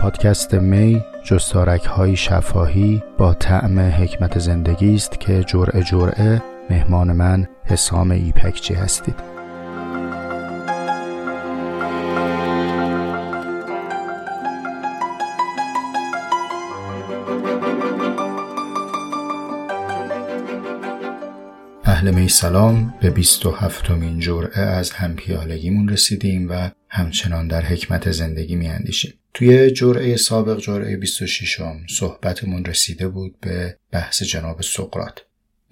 پادکست می جستارک‌های شفاهی با طعم حکمت زندگی است که جرعه مهمان من حسام ایپکچی هستید. اهل می سلام، به 27مین جرعه از همپیالگیمون رسیدیم و همچنان در حکمت زندگی میاندیشیم. توی جرعه سابق، جرعه 26م، صحبتمون رسیده بود به بحث جناب سقراط.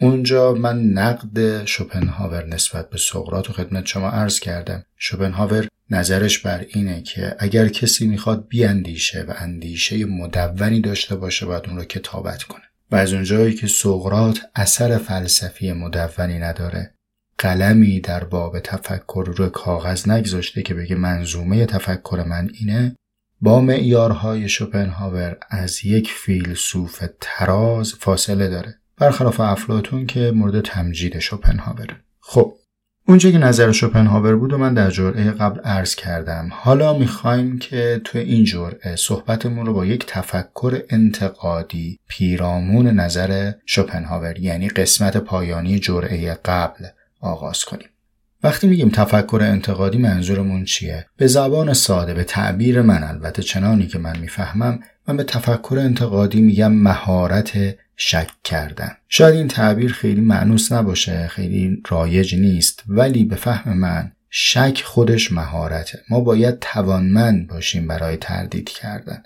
اونجا من نقد شوپنهاور نسبت به سقراط و خدمت شما عرض کردم. شوپنهاور نظرش بر اینه که اگر کسی میخواد بیاندیشه و اندیشه مدونی داشته باشه باید اون رو کتابت کنه. و از اونجایی که سقراط اثر فلسفی مدونی نداره، قلمی در باب تفکر روی کاغذ نگذاشته که بگه منظومه تفکر من اینه، با معیارهای شوپنهاور از یک فیلسوف تراز فاصله داره، برخلاف افلاتون که مورد تمجید شوپنهاوره. خب اونجایی که نظر شوپنهاور بود و من در جرعه قبل عرض کردم، حالا میخوایم که تو این جرعه صحبتمون رو با یک تفکر انتقادی پیرامون نظر شوپنهاور، یعنی قسمت پایانی جرعه قبل، آغاز کنیم. وقتی میگیم تفکر انتقادی منظورمون چیه؟ به زبان ساده، به تعبیر من، البته چنانی که من میفهمم، من به تفکر انتقادی میگم مهارت شک کردن. شاید این تعبیر خیلی مأنوس نباشه، خیلی رایج نیست، ولی به فهم من شک خودش مهارته. ما باید توانمند باشیم برای تردید کردن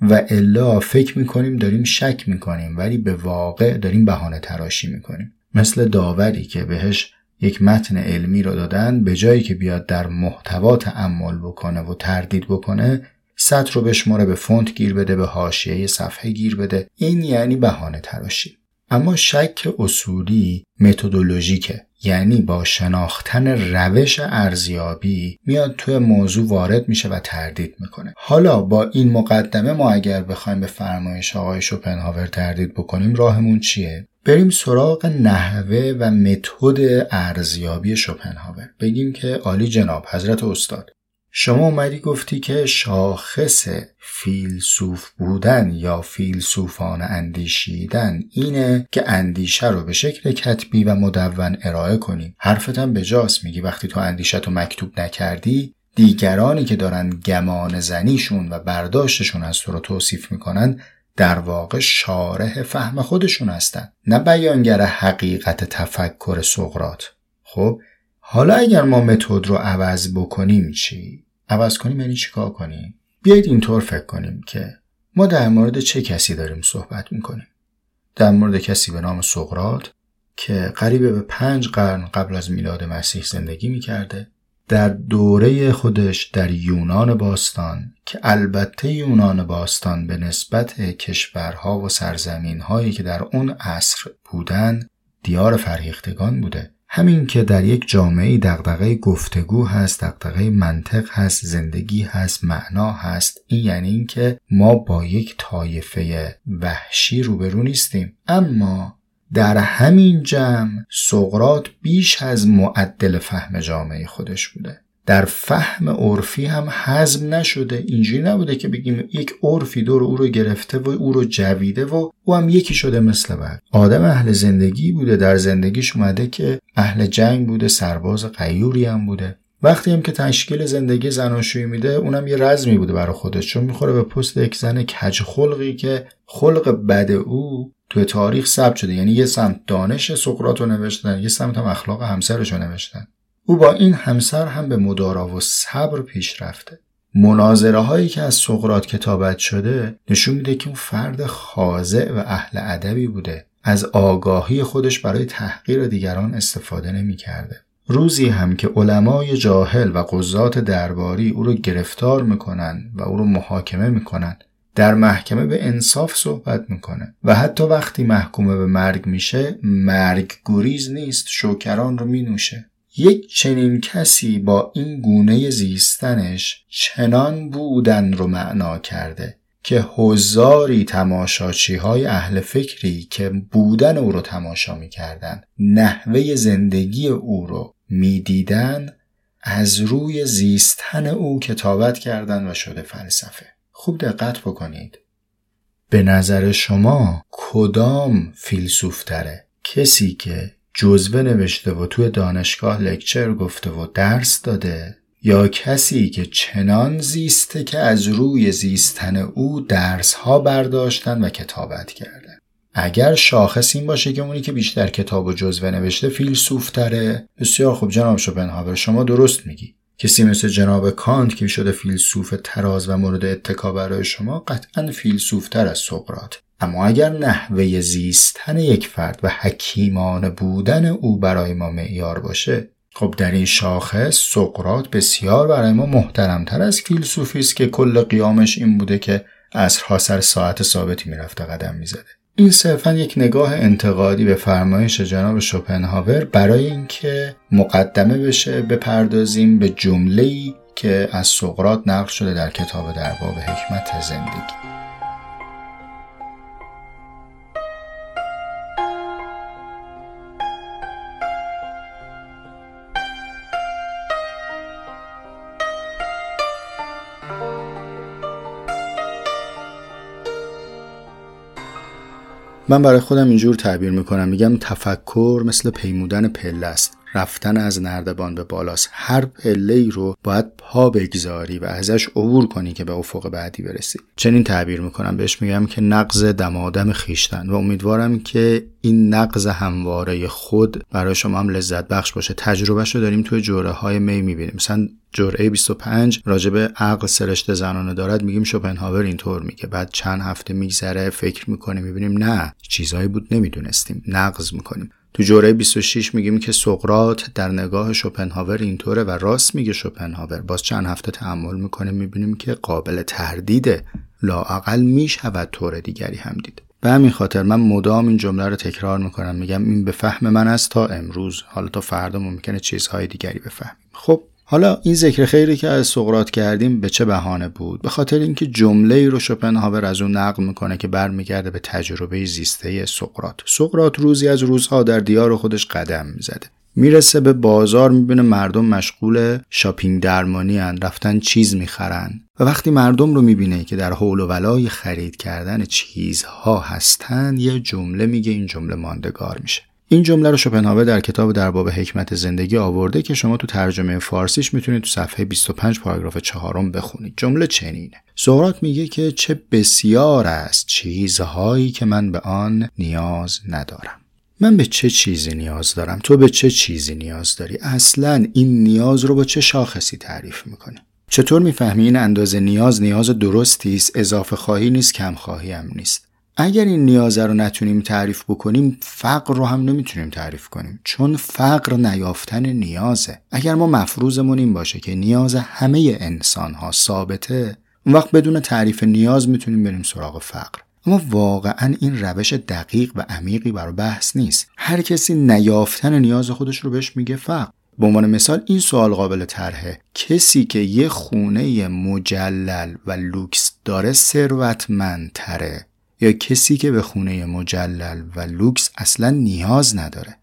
و الا فکر میکنیم داریم شک میکنیم ولی به واقع داریم بهانه تراشی میکنیم. مثل داوری که بهش یک متن علمی رو دادن، به جایی که بیاد در محتوا تأمل بکنه و تردید بکنه، سطر رو بشماره، به فونت گیر بده، به حاشیه صفحه گیر بده. این یعنی بهانه تراشی. اما شک اصولی متدولوژیکه، یعنی با شناختن روش ارزیابی میاد توی موضوع وارد میشه و تردید میکنه. حالا با این مقدمه ما اگر بخوایم به فرمایش آقای شوپنهاور تردید بکنیم، راهمون چیه؟ بریم سراغ نحوه و متد ارزیابی شوپنهاور. بگیم که عالی جناب حضرت استاد، شما اومدی گفتی که شاخص فیلسوف بودن یا فیلسوفان اندیشیدن اینه که اندیشه رو به شکل کتبی و مدون ارائه کنی. حرفت هم بجاست، میگی وقتی تو اندیشه تو مکتوب نکردی، دیگرانی که دارن گمان زنیشون و برداشتشون از تو رو توصیف میکنن در واقع شارح فهم خودشون هستن، نه بیانگر حقیقت تفکر سقراط. خب حالا اگر ما متد رو عوض بکنیم چی؟ عوض کنیم یعنی چیکار کنیم؟ بیایید اینطور فکر کنیم که ما در مورد چه کسی داریم صحبت میکنیم؟ در مورد کسی به نام سقراط که قریب به 5 قرن قبل از میلاد مسیح زندگی میکرده، در دوره خودش در یونان باستان، که البته یونان باستان به نسبت کشورها و سرزمینهایی که در اون عصر بودن دیار فرهیختگان بوده. همین که در یک جامعه دغدغه گفتگو هست، دغدغه منطق هست، زندگی هست، معنا هست، این یعنی این که ما با یک طایفه وحشی روبرو نیستیم. اما در همین جمع سقراط بیش از معدل فهم جامعه خودش بوده، در فهم عرفی هم هضم نشده. اینجوری نبوده که بگیم یک عرفی دور او رو گرفته و او رو جویده و او هم یکی شده مثل بعد. آدم اهل زندگی بوده، در زندگیش اومده که اهل جنگ بوده، سرباز غیوری هم بوده. وقتی هم که تشکیل زندگی زناشویی میده، اونم یه رزمی بوده برای خودش، چون میخوره به پست یک زن کج خلقی که خلق بد او تو تاریخ ثبت شده. یعنی یه سمت دانش سقراط رو نوشتن، یه سمت هم اخلاق همسرش رو نوشتن. او با این همسر هم به مدارا و صبر پیش رفته. مناظره هایی که از سقراط کتابت شده نشون میده که اون فرد خاضع و اهل ادبی بوده، از آگاهی خودش برای تحقیر دیگران استفاده نمی کرده. روزی هم که علمای جاهل و قضات درباری او رو گرفتار میکنن و او رو محاکمه میکنن، در محکمه به انصاف صحبت میکنه و حتی وقتی محکوم به مرگ میشه، مرگ گریز نیست، شوکران رو مینوشه. یک چنین کسی با این گونه زیستنش چنان بودن رو معنا کرده که هزاری تماشاچی‌های اهل فکری که بودن او رو تماشا می‌کردند، نحوه زندگی او رو می‌دیدند، از روی زیستن او کتابت کردن و شده فلسفه. خوب دقت بکنید. به نظر شما کدام فیلسوف تره؟ کسی که جزوه نوشته و توی دانشگاه لکچر گفته و درس داده، یا کسی که چنان زیسته که از روی زیستن او درس‌ها برداشتن و کتابت کردن؟ اگر شاخص این باشه که اونی که بیشتر کتاب و جزوه نوشته فیلسوف تره، بسیار خوب جناب شوپنهاور شما درست میگی. کسی مثل جناب کانت که شده فیلسوف طراز و مورد اتکا برای شما قطعاً فیلسوف تر از سقراط. اما اگر نحوه زیستن یک فرد و حکیمانه بودن او برای ما معیار باشه، خب در این شاخص سقراط بسیار برای ما محترمتر از فیلسوفی است که کل قیامش این بوده که عصرها سر ساعت ثابتی میرفته قدم میزده. این صرفاً یک نگاه انتقادی به فرمایش جناب شوپنهاور برای اینکه مقدمه بشه بپردازیم به جمله‌ای که از سقراط نقل شده در کتاب در باب حکمت زندگی. من برای خودم اینجور تعبیر میکنم، میگم تفکر مثل پیمودن پله است، رفتن از نردبان به بالاست. هر پله‌ای رو باید پا بگذاری و ازش عبور کنی که به افق بعدی برسی. چنین تعبیر میکنم، بهش میگم که نقض دمادم خیشتن، و امیدوارم که این نقض همواره خود برای شما هم لذت بخش باشه. تجربهشو داریم توی جرعه‌های می میبینیم. مثلا جرعه 25 راجب عقل سرشت زنانه دارد، میگیم شوپنهاور اینطور میگه. بعد چند هفته میگذره، فکر میکنیم، میبینیم نه، چیزایی بود نمیدونستیم، نقض میکنیم. تو جرعه 26 میگیم که سقراط در نگاه شوپنهاور اینطوره و راست میگه شوپنهاور. باز چند هفته تأمل میکنیم، میبینیم که قابل تردیده، لااقل میشود طور دیگری هم دید. به همین خاطر من مدام این جمله رو تکرار میکنم، میگم این به فهم من است تا امروز، حالا تا فردا ممکنه چیزهای دیگری بفهمیم. خب حالا این ذکر خیری که از سقراط کردیم به چه بهانه بود؟ به خاطر اینکه جمله‌ای رو شوپنهاور از اون نقل میکنه که برمیگرده به تجربه زیسته سقراط. سقراط روزی از روزها در دیار خودش قدم میزده. میرسه به بازار، میبینه مردم مشغول شاپینگ درمانی اند، رفتن چیز میخرن. و وقتی مردم رو میبینه که در حول و ولای خرید کردن چیزها هستن، یه جمله میگه، این جمله ماندگار میشه. این جمله رو شوپنهاور در کتاب در باب حکمت زندگی آورده که شما تو ترجمه فارسیش میتونید تو صفحه 25 پاراگراف 4 بخونید. جمله چنینه: سقراط میگه که چه بسیار است چیزهایی که من به آن نیاز ندارم. من به چه چیزی نیاز دارم؟ تو به چه چیزی نیاز داری؟ اصلاً این نیاز رو با چه شاخصی تعریف میکنه؟ چطور میفهمی این اندازه نیاز درستی است؟ اضافه خواهی نیست، کم خواهی هم نیست. اگر این نیاز رو نتونیم تعریف بکنیم، فقر رو هم نمیتونیم تعریف کنیم، چون فقر نیافتن نیازه. اگر ما مفروضمون این باشه که نیاز همه انسان ها ثابته، اون وقت بدون تعریف نیاز میتونیم بریم سراغ فقر. اما واقعا این روش دقیق و عمیقی برای بحث نیست. هر کسی نیافتن نیاز خودش رو بهش میگه فقر. به عنوان مثال این سوال قابل طرحه: کسی که یه خونه مجلل و لوکس داره ثروتمندتره، یا کسی که به خونه مجلل و لوکس اصلا نیاز نداره؟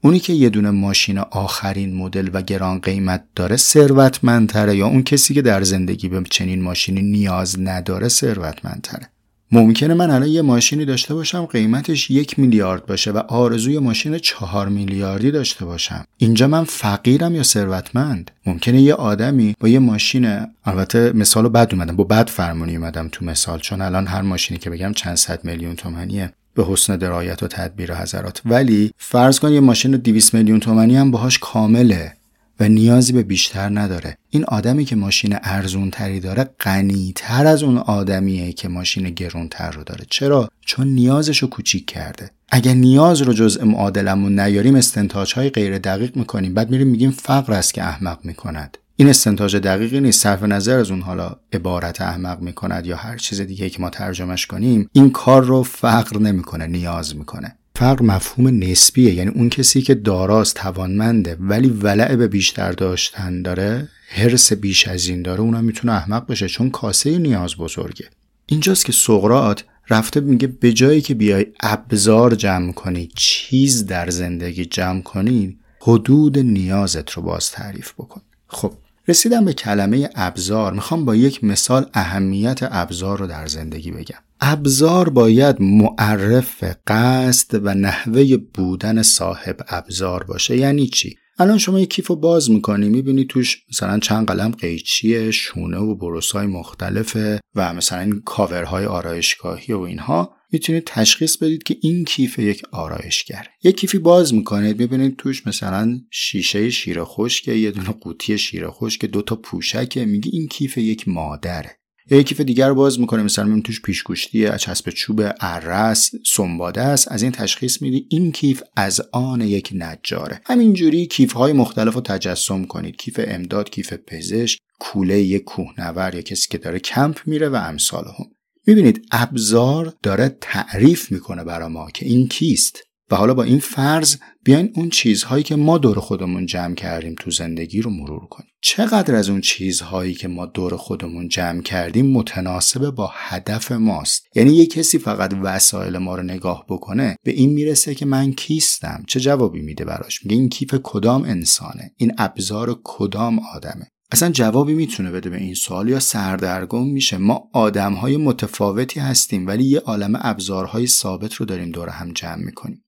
اونی که یه دونه ماشین آخرین مدل و گران قیمت داره ثروتمندتره، یا اون کسی که در زندگی به چنین ماشینی نیاز نداره ثروتمندتره؟ ممکنه من الان یه ماشینی داشته باشم قیمتش 1 میلیارد باشه و آرزوی ماشین 4 میلیاردی داشته باشم. اینجا من فقیرم یا ثروتمند؟ ممکنه یه آدمی با یه ماشین، البته مثالو بد اومدم، با بد فرمونی اومدم تو مثال، چون الان هر ماشینی که بگم چند صد میلیون تومانیه به حسن درایت و تدبیر و حضرات، ولی فرض کن یه ماشین 200 میلیون تومانی هم باهاش کامله و نیازی به بیشتر نداره. این آدمی که ماشین ارزون تری داره غنی تر از اون آدمیه که ماشین گرون تر رو داره. چرا؟ چون نیازشو کوچیک کرده. اگر نیاز رو جزء معادلمون نیاریم، استنتاج‌های غیر دقیق می‌کنیم، بعد میریم میگیم فقر است که احمق می‌کند. این استنتاج دقیقی نیست. صرف نظر از اون حالا عبارت احمق می‌کند یا هر چیز دیگه که ما ترجمهش کنیم، این کار رو فقر نمی‌کنه، نیاز می‌کنه. فقر مفهوم نسبیه، یعنی اون کسی که داراست، توانمنده، ولی ولع به بیشتر داشتن داره، حرص بیش از این داره، اونم میتونه احمق باشه، چون کاسه نیاز بزرگه. اینجاست که سقراط رفته میگه به جایی که بیای ابزار جمع کنی، چیز در زندگی جمع کنی، حدود نیازت رو باز تعریف بکن. خب رسیدم به کلمه ابزار. میخوام با یک مثال اهمیت ابزار رو در زندگی بگم. ابزار باید معرف قصد و نحوه بودن صاحب ابزار باشه. یعنی چی؟ الان شما یک کیف رو باز میکنی، میبینی توش مثلا چند قلم قیچیه، شونه و بروس‌های مختلفه و مثلا این کاورهای آرایشگاهی و اینها، میتونید تشخیص بدید که این کیف یک آرایشگره. یک کیفی باز میکنید، میبینید توش مثلا شیشه شیر خشک، یه دونه قوطی شیر خشک، دو تا پوشکه، میگی این کیف یک مادره. یک کیف دیگر باز میکنه، مثلا میبینید توش پیشگوشتیه، چسب چوب عرس، سنباده است، از این تشخیص میدی این کیف از آن یک نجاره. همینجوری کیف‌های مختلفو تجسم کنید، کیف امداد، کیف پزشک، کوله یک کوهنور یا کسی که داره کمپ میره و امثالهم. میبینید ابزار داره تعریف میکنه برای ما که این کیست و حالا با این فرض بیاین اون چیزهایی که ما دور خودمون جمع کردیم تو زندگی رو مرور کنیم. چقدر از اون چیزهایی که ما دور خودمون جمع کردیم متناسب با هدف ماست؟ یعنی یک کسی فقط وسایل ما رو نگاه بکنه به این میرسه که من کیستم، چه جوابی میده براش؟ میگه این کیف کدام انسانه، این ابزار کدام آدمه؟ اصلا جوابی میتونه بده به این سوال یا سردرگم میشه؟ ما آدمهای متفاوتی هستیم ولی یه عالمه ابزارهای ثابت رو داریم دور هم جمع میکنیم.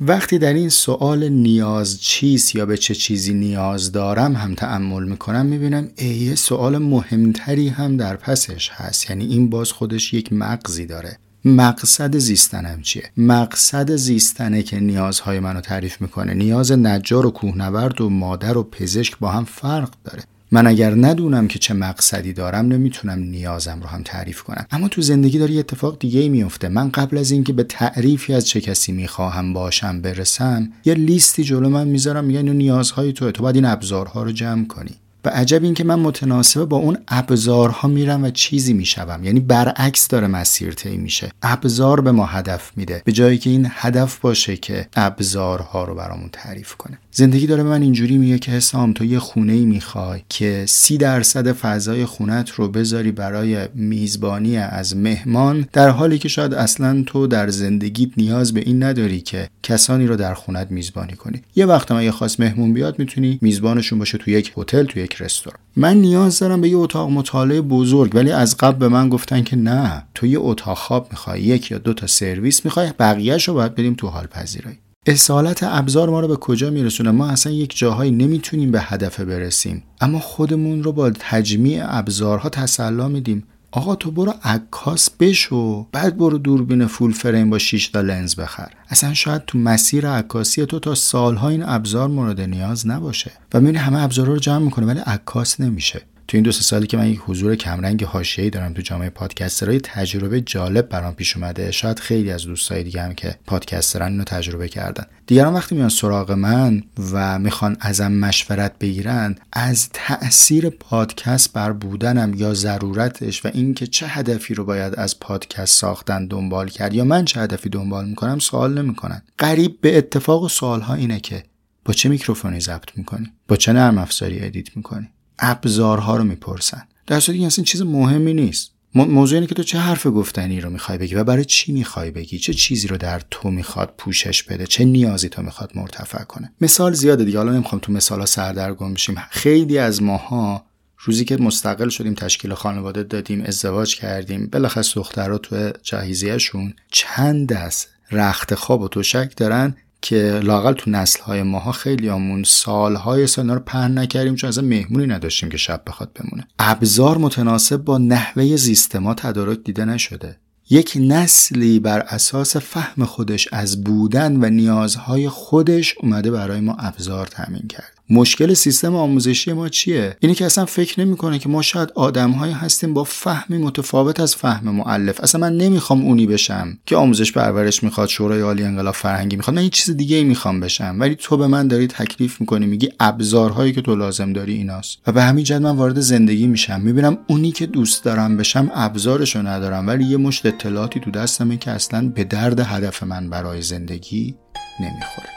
وقتی در این سوال نیاز چیست یا به چه چیزی نیاز دارم هم تأمل میکنم، میبینم یه سوال مهمتری هم در پسش هست. یعنی این باز خودش یک مغزی داره. مقصد زیستنم چیه؟ مقصد زیستنه که نیازهای منو تعریف میکنه. نیاز نجار و کوهنورد و مادر و پزشک با هم فرق داره. من اگر ندونم که چه مقصدی دارم نمیتونم نیازم رو هم تعریف کنم. اما تو زندگی داره یه اتفاق دیگه میفته. من قبل از اینکه به تعریفی از چه کسی میخواهم باشم برسم، یه لیستی جلو من میذارم، میگن اینو نیازهای توئه، تو باید این ابزارها رو جمع کنی. و عجب این که من متناسبه با اون ابزارها میرم و چیزی میشوم. یعنی برعکس داره مسیر طی میشه. ابزار به ما هدف میده به جایی که این هدف باشه که ابزارها رو برامون تعریف کنه. زندگی داره به من اینجوری میگه که حسام، تو یه خونه‌ای میخوای که 30% فضای خونت رو بذاری برای میزبانی از مهمان، در حالی که شاید اصلا تو در زندگیت نیاز به این نداری که کسانی رو در خونت میزبانی کنی. یه وقت ما خواست مهمون بیاد، میتونی میزبانشون باشه تو یک هتل، تو یک رستوران. من نیاز دارم به یه اتاق مطالعه بزرگ، ولی از قبل به من گفتن که نه، تو یه اتاق خواب میخوای، 1 یا 2 تا سرویس میخوای، بقیه‌شو باید بریم تو حال پذیرایی. اصالت ابزار ما رو به کجا میرسونه؟ ما اصلا یک جاهایی نمیتونیم به هدف برسیم، اما خودمون رو با تجمیع ابزارها تسلا میدیم. آقا تو برو عکاس بشو، بعد برو دوربین فول فریم با 6 تا لنز بخر. اصلا شاید تو مسیر عکاسی تو تا سالها این ابزار مورد نیاز نباشه و میبینی همه ابزارها رو جمع میکنه ولی عکاس نمیشه. تو این 2 سالی که من یک حضور کمرنگ حاشیه‌ای دارم تو جامعه پادکسترای، تجربه جالب برام پیش اومده. شاید خیلی از دوستای دیگه هم که پادکسترن اینو تجربه کردن. دیگران وقتی میان سراغ من و میخوان ازم مشورت بگیرن از تأثیر پادکست بر بودنم یا ضرورتش و اینکه چه هدفی رو باید از پادکست ساختن دنبال کرد یا من چه هدفی دنبال میکنم، سوال نمیکنن. قریب به اتفاق سوال‌ها اینه که با چه میکروفونی ضبط میکنی، با چه نرم افزاری ادیت میکنی، ابزارها رو میپرسن، در صورتی که اصلا چیز مهمی نیست. موضوع اینه که تو چه حرف گفتنی رو میخوای بگی و برای چی میخوای بگی، چه چیزی رو در تو میخواد پوشش بده، چه نیازی تو میخواد مرتفع کنه. مثال زیاده دیگه، حالا نمیخوام تو مثالا سردرگم بشیم. خیلی از ماها روزی که مستقل شدیم، تشکیل خانواده دادیم، ازدواج کردیم، بالاخص دخترها تو جهیزیه‌شون چند دست رخت خواب و تشک دارن که لاقل تو نسل‌های ماها خیلیامون سال‌های سالینا رو پهن نکردیم چون اصلا مهمونی نداشتیم که شب بخواد بمونه. ابزار متناسب با نحوه زیست ما تدارک دیده نشده. یک نسلی بر اساس فهم خودش از بودن و نیازهای خودش اومده برای ما ابزار تامین کرد. مشکل سیستم آموزشی ما چیه؟ اینه که اصلا فکر نمی‌کنه که ما شاید آدم‌هایی هستیم با فهمی متفاوت از فهم مؤلف. اصلا من نمی‌خوام اونی بشم که آموزش پرورش می‌خواد، شورای عالی انقلاب فرهنگی می‌خواد، من یه چیز دیگه‌ای می‌خوام بشم. ولی تو به من داری تکلیف می‌کنی، میگی ابزارهایی که تو لازم داری ایناست. و به همین جد من وارد زندگی میشم، می‌بینم اونی که دوست دارم بشم ابزارشو ندارم ولی یه مشت اطلاعاتی تو دستمه که اصلا به درد هدف من برای زندگی نمی‌خوره.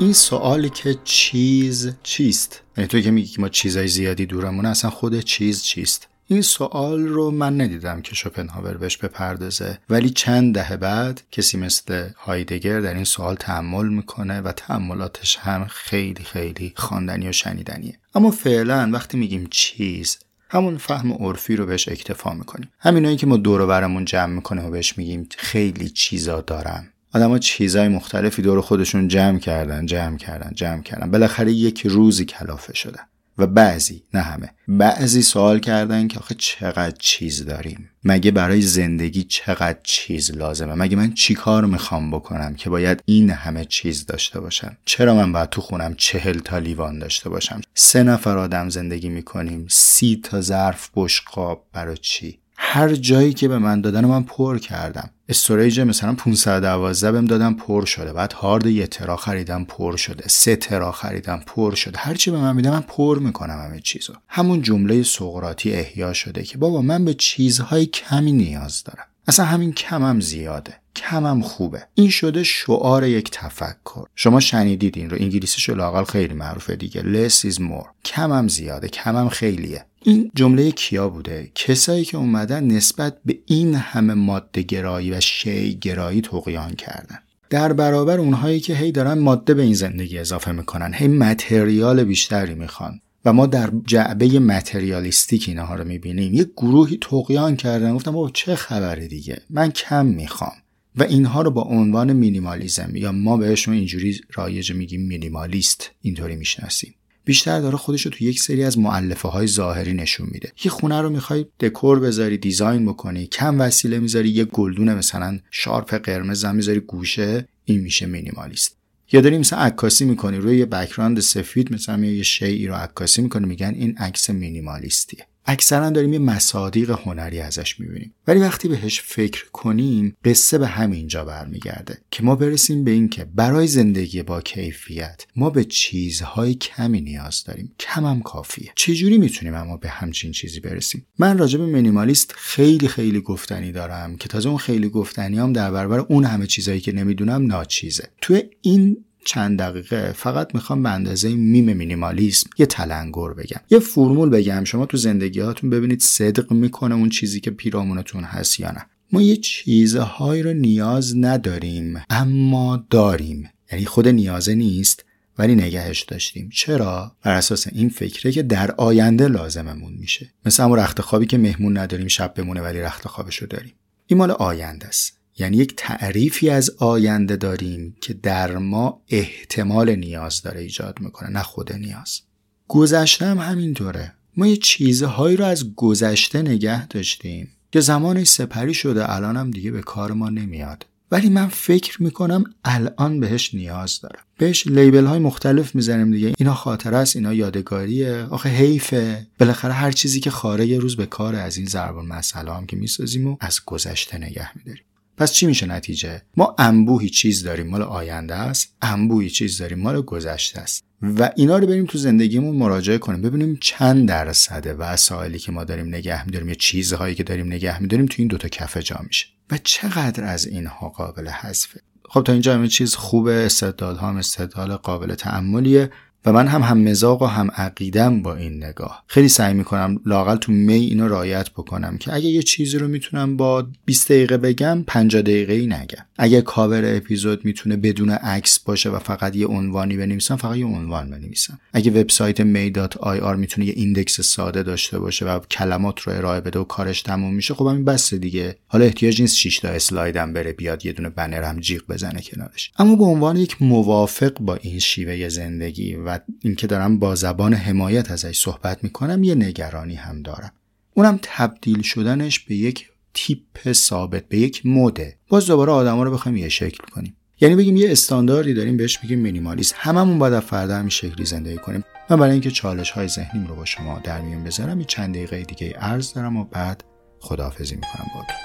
این سوالی که چیز چیست، یعنی توی که میگی ما چیزای زیادی دورمونه، اصلا خود چیز چیست، این سوال رو من ندیدم که شوپنهاور بهش بپردازه، ولی چند دهه بعد کسی مثل هایدگر در این سوال تأمل میکنه و تأملاتش هم خیلی خیلی خواندنی و شنیدنیه. اما فعلا وقتی میگیم چیز، همون فهم عرفی رو بهش اکتفا میکنیم، همینایی که ما دور و برمون جمع میکنه و بهش میگیم خیلی چیزا دارم. آدم‌ها چیزای مختلفی دور خودشون جمع کردن، بالاخره یک روزی کلافه شدن و بعضی، نه همه، بعضی سوال کردن که آخه چقدر چیز داریم؟ مگه برای زندگی چقدر چیز لازمه؟ مگه من چی کار میخوام بکنم که باید این همه چیز داشته باشم؟ چرا من باید تو خونم 40 تا لیوان داشته باشم؟ 3 نفر آدم زندگی میکنیم، 30 تا ظرف بشقاب، برای چی؟ هر جایی که به من دادن من پر کردم، استوریج مثلا 512 بهم دادن پر شده، بعد هارد 1 ترا خریدم پر شده، 3 ترا خریدم پر شده، هر چی به من میده من پر میکنم همه چیزو. همون جمله سقراطی احیا شده که بابا من به چیزهای کمی نیاز دارم، اصلا همین کمم زیاده، کمم خوبه. این شده شعار یک تفکر. شما شنیدید این رو، انگلیسیش لااقل خیلی معروفه دیگه، less is more، کمم زیاده، کمم خیلیه. این جمله کیا بوده؟ کسایی که اومدن نسبت به این همه ماده گرایی و شیء گرایی طغیان کردن، در برابر اونهایی که هی دارن ماده به این زندگی اضافه میکنن، هی متریال بیشتری میخوان. و ما در جعبه متریالیستیک اینها رو میبینیم. یه گروهی طغیان کردن، گفتم بابا چه خبره دیگه، من کم میخوام. و اینها رو با عنوان مینیمالیسم، یا ما بهشون اینجوری رایج میگیم مینیمالیست، اینطوری میشناسیم. بیشتر داره خودش رو تو یک سری از مؤلفه‌های ظاهری نشون میده. یه خونه رو می‌خوای دکور بذاری، دیزاین بکنی، کم وسیله می‌ذاری، یه گلدون مثلا شارپ قرمز می‌ذاری گوشه، این میشه مینیمالیست. یا داری مثلا عکاسی می‌کنی، روی یه بک‌گراند سفید مثلا یه شیئی رو عکاسی می‌کنی، میگن این عکس مینیمالیستیه. اکثرا داریم یه مصادیق هنری ازش می‌بینیم، ولی وقتی بهش فکر کنیم قصه به همینجا برمیگرده که ما برسیم به این که برای زندگی با کیفیت ما به چیزهای کمی نیاز داریم، کمم کافیه. چجوری میتونیم اما به همچین چیزی برسیم؟ من راجع به مینیمالیست خیلی خیلی گفتنی دارم که تازه اون خیلی گفتنیام در برابر اون همه چیزایی که نمیدونم ناچیزه. تو این چند دقیقه فقط میخوام به اندازه میم مینیمالیسم یه تلنگر بگم، یه فرمول بگم، شما تو زندگی هاتون ببینید صدق میکنه اون چیزی که پیرامونتون هست یا نه. ما یه چیزهایی رو نیاز نداریم اما داریم، یعنی خود نیازه نیست ولی نگهش داشتیم. چرا؟ بر اساس این فکره که در آینده لازممون میشه. مثل همون رخت خوابی که مهمون نداریم شب بمونه ولی رخت خوابشو داریم، این مال آینده است. یعنی یک تعریفی از آینده داریم که در ما احتمال نیاز داره ایجاد میکنه، نه خود نیاز. گذشته هم همینطوره. ما یه چیزهایی رو از گذشته نگه داشتیم که زمانش سپری شده، الان هم دیگه به کار ما نمیاد، ولی من فکر میکنم الان بهش نیاز دارم. بهش لیبل های مختلف میزنیم دیگه، اینا خاطره است، اینا یادگاریه، آخه حیفه. بالاخره هر چیزی که خارج روز به کار از این ضرب المثل هم که میسازیم و از گذشته نگه میداریم. پس چی میشه نتیجه؟ ما انبوهی چیز داریم مال آینده است، انبوهی چیز داریم مال گذشته است، و اینا رو بریم تو زندگیمون مراجعه کنیم، ببینیم چند درصد وسایلی که ما داریم نگه می‌داریم یا چیزهایی که داریم نگه می‌داریم تو این دوتا کفه جا میشه و چقدر از اینها قابل حذفه. خب تا اینجا همه چیز خوبه، استدلال‌ها هم استدلال قابل تأملیه و من هم مزاج و هم عقیدم با این نگاه. خیلی سعی میکنم لااقل تو می اینو رعایت بکنم که اگه یه چیزی رو میتونم با 20 دقیقه بگم، 50 دقیقه‌ای نگم. اگه کاور اپیزود میتونه بدون عکس باشه و فقط یه عنوانی بنویسم، فقط یه عنوان بنویسم. اگه وبسایت may.ir میتونه یه ایندکس ساده داشته باشه و کلمات رو ارائه بده و کارش تموم میشه، خب همین بس دیگه. حالا احتیاج نیست 6 تا اسلایدم بره بیاد، یه دونه بنرم جیغ بزنه کنارش. اما به عنوان یک موافق با این شیوه زندگی و اینکه دارم با زبان حمایت ازش صحبت میکنم، یه نگرانی هم دارم. اونم تبدیل شدنش به یک تیپ ثابت، به یک مده. باز دوباره آدما رو بخوایم یه شکل کنیم، یعنی بگیم یه استانداردی داریم بهش میگیم مینیمالیسم، هممون باید فردا همین شکلی زندگی کنیم. من برای اینکه چالش‌های ذهنیم رو با شما در میون بذارم، یه چند دقیقه دیگه عرض دارم و بعد خداحافظی میکنم باهاتون.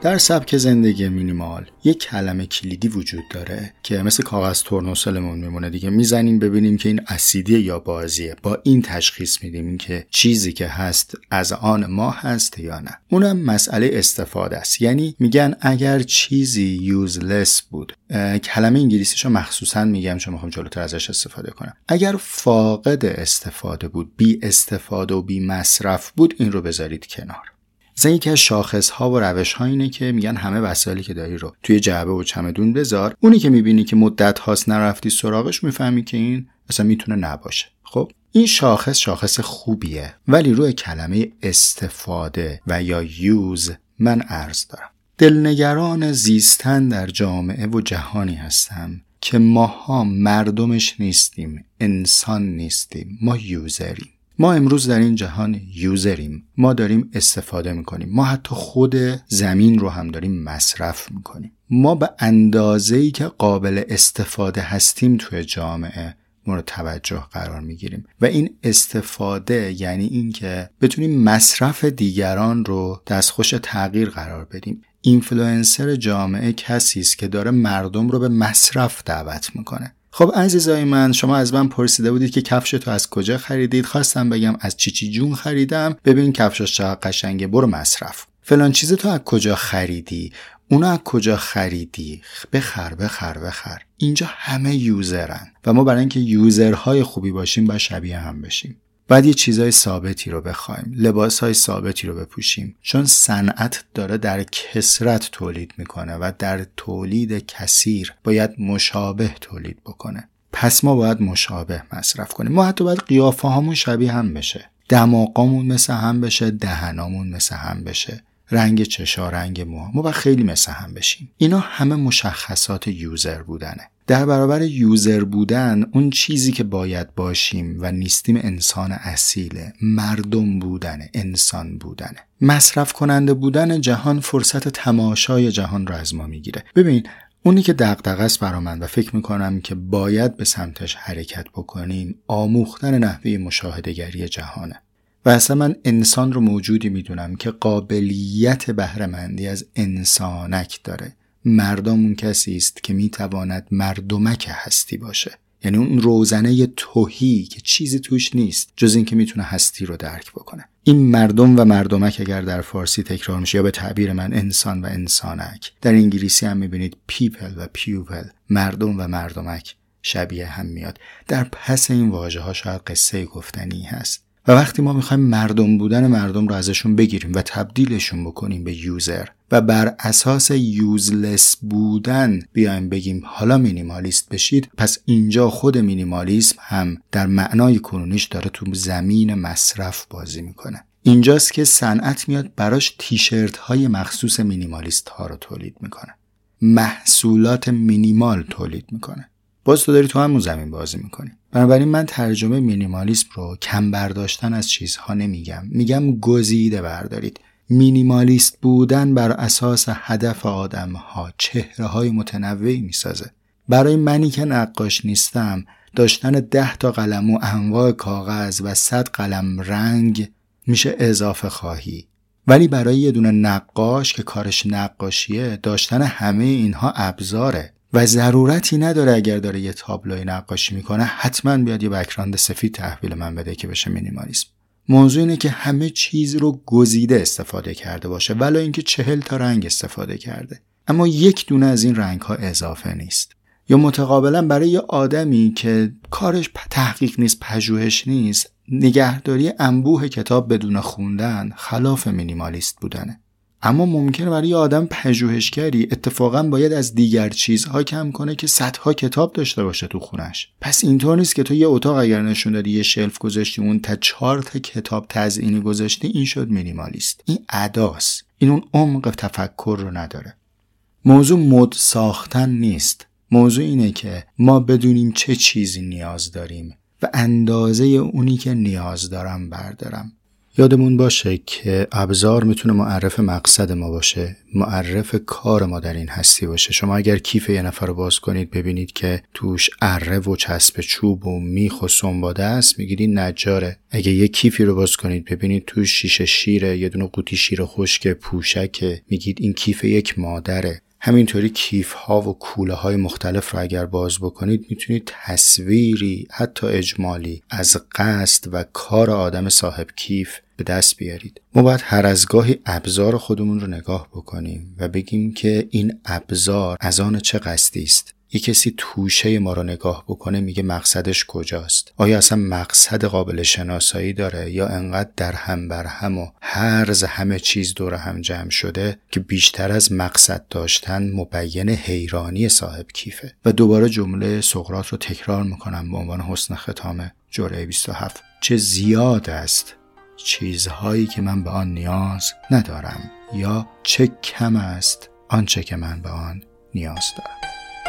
در سبک زندگی مینیمال یک کلمه کلیدی وجود داره که مثل کاغذ تورنوسلمون میمونه دیگه، میزنیم ببینیم که این اسیدیه یا بازیه، با این تشخیص میدیم که چیزی که هست از آن ما هست یا نه. اونم مسئله استفاده است. یعنی میگن اگر چیزی یوزلس بود، کلمه انگلیسیشو مخصوصا میگم چون میخوام جلوتر ازش استفاده کنم، اگر فاقد استفاده بود، بی استفاده و بی مصرف بود، این رو بذارید کنار. مثلا یکی از شاخص‌ها و روش‌ها اینه که میگن همه وسایلی که داری رو توی جعبه و چمدون بذار. اونی که میبینی که مدت هاست نرفتی سراغش، میفهمی که این اصلا میتونه نباشه. خب این شاخص خوبیه، ولی روی کلمه استفاده و یا یوز من عرض دارم. دلنگران زیستن در جامعه و جهانی هستم که ماها مردمش نیستیم، انسان نیستیم، ما یوزریم. ما امروز در این جهان یوزریم، ما داریم استفاده میکنیم، ما حتی خود زمین رو هم داریم مصرف میکنیم. ما به اندازه‌ای که قابل استفاده هستیم توی جامعه مورد توجه قرار میگیریم و این استفاده یعنی این که بتونیم مصرف دیگران رو دستخوش تغییر قرار بدیم. اینفلوئنسر جامعه کسی است که داره مردم رو به مصرف دعوت میکنه. خب عزیزای من، شما از من پرسیده بودید که کفشتو از کجا خریدید؟ خواستم بگم از چیچی جون خریدم، ببین کفشش چقدر قشنگه، برو مصرف. فلان چیزو تو از کجا خریدی؟ اونا از کجا خریدی؟ بخر. اینجا همه یوزرن و ما برای اینکه یوزرهای خوبی باشیم باید شبیه هم بشیم. بعد یه چیزای ثابتی رو بخوایم، لباسهای ثابتی رو بپوشیم، چون صنعت داره در کثرت تولید میکنه و در تولید کثیر باید مشابه تولید بکنه. پس ما باید مشابه مصرف کنیم. ما حتی باید قیافه هامون شبیه هم بشه، دماغامون مثل هم بشه، دهنامون مثل هم بشه، رنگ چشا، رنگ موها، ما باید خیلی مثل هم بشیم. اینا همه مشخصات یوزر بودنه. در برابر یوزر بودن، اون چیزی که باید باشیم و نیستیم انسان اصیله، مردم بودنه، انسان بودنه. مصرف کننده بودن جهان فرصت تماشای جهان رو از ما میگیره. ببین اونی که دغدغه است برا من و فکر میکنم که باید به سمتش حرکت بکنیم، آموختن نحوه مشاهده‌گری جهانه. و اصلا من انسان رو موجودی میدونم که قابلیت بهره‌مندی از انسانک داره. مردم اون کسی است که میتواند مردمک هستی باشه، یعنی اون روزنه تهی که چیزی توش نیست جز این که میتونه هستی رو درک بکنه. این مردم و مردمک اگر در فارسی تکرار میشه، یا به تعبیر من انسان و انسانک، در انگلیسی هم میبینید people و pupil، مردم و مردمک شبیه هم میاد. در پس این واژه ها شاید قصه گفتنی هست و وقتی ما میخوایم مردم بودن مردم رو ازشون بگیریم و تبدیلشون بکنیم به یوزر و بر اساس یوزلس بودن بیایم بگیم حالا مینیمالیست بشید، پس اینجا خود مینیمالیسم هم در معنای کنونیش داره تو زمین مصرف بازی میکنه. اینجاست که صنعت میاد براش تیشرت های مخصوص مینیمالیست ها رو تولید میکنه، محصولات مینیمال تولید میکنه. باز تو داری تو همون زمین بازی میکنی. بنابراین من ترجمه مینیمالیسم رو کم برداشتن از چیزها نمیگم، میگم گزیده بردارید. مینیمالیست بودن بر اساس هدف آدم‌ها چهره‌های متنوعی میسازه. برای منی که نقاش نیستم، داشتن 10 تا قلم و انواع کاغذ و 100 قلم رنگ میشه اضافه خواهی، ولی برای یه دونه نقاش که کارش نقاشیه، داشتن همه اینها ابزاره و ضرورتی نداره اگر داره یه تابلوی نقاشی میکنه حتما بیاد یه بک‌گراند سفید تحویل من بده که بشه مینیمالیسم. موضوع اینه که همه چیز رو گزیده استفاده کرده باشه، ولی اینکه 40 تا رنگ استفاده کرده اما یک دونه از این رنگ ها اضافه نیست. یا متقابلا برای یه آدمی که کارش تحقیق نیست، پژوهش نیست، نگهداری انبوه کتاب بدون خوندن خلاف مینیمالیست بودنه. اما ممکنه برای آدم پژوهشگری اتفاقا باید از دیگر چیزها کم کنه که صدها کتاب داشته باشه تو خونش. پس اینطور نیست که تو یه اتاق اگر نشون دادی، یه شلف گذاشتی، اون تا 4 تا کتاب تزئینی گذاشتی، این شد مینیمالیست. این اداست، این اون عمق تفکر رو نداره. موضوع مد ساختن نیست، موضوع اینه که ما بدونیم چه چیزی نیاز داریم و اندازه اونی که نیاز دارم بردارم. یادمون باشه که ابزار میتونه معرف مقصد ما باشه، معرف کار ما در این هستی باشه. شما اگر کیف یه نفر رو باز کنید ببینید که توش اره و چسب چوب و میخ و سنباده است، میگید این نجاره. اگه یه کیفی رو باز کنید ببینید توش شیشه شیره، یه دونه قوطی شیر خشک، پوشکه، میگید این کیف یک مادره. همینطوری کیف ها و کوله های مختلف رو اگر باز بکنید میتونید تصویری حتی اجمالی از قصد و کار آدم صاحب کیف به دست بیارید. ما باید هر از گاهی ابزار خودمون رو نگاه بکنیم و بگیم که این ابزار از آن چه قصدی است. یک کسی توشه ما رو نگاه بکنه میگه مقصدش کجاست؟ آیا اصلا مقصد قابل شناسایی داره یا انقدر در هم بر هم و هرز همه چیز دور هم جمع شده که بیشتر از مقصد داشتن مبین حیرانی صاحب کیفه؟ و دوباره جمله سقراط رو تکرار میکنم به عنوان حسن ختام جرعه 27: چه زیاد است چیزهایی که من به آن نیاز ندارم، یا چه کم است آنچه که من به آن نیاز دارم.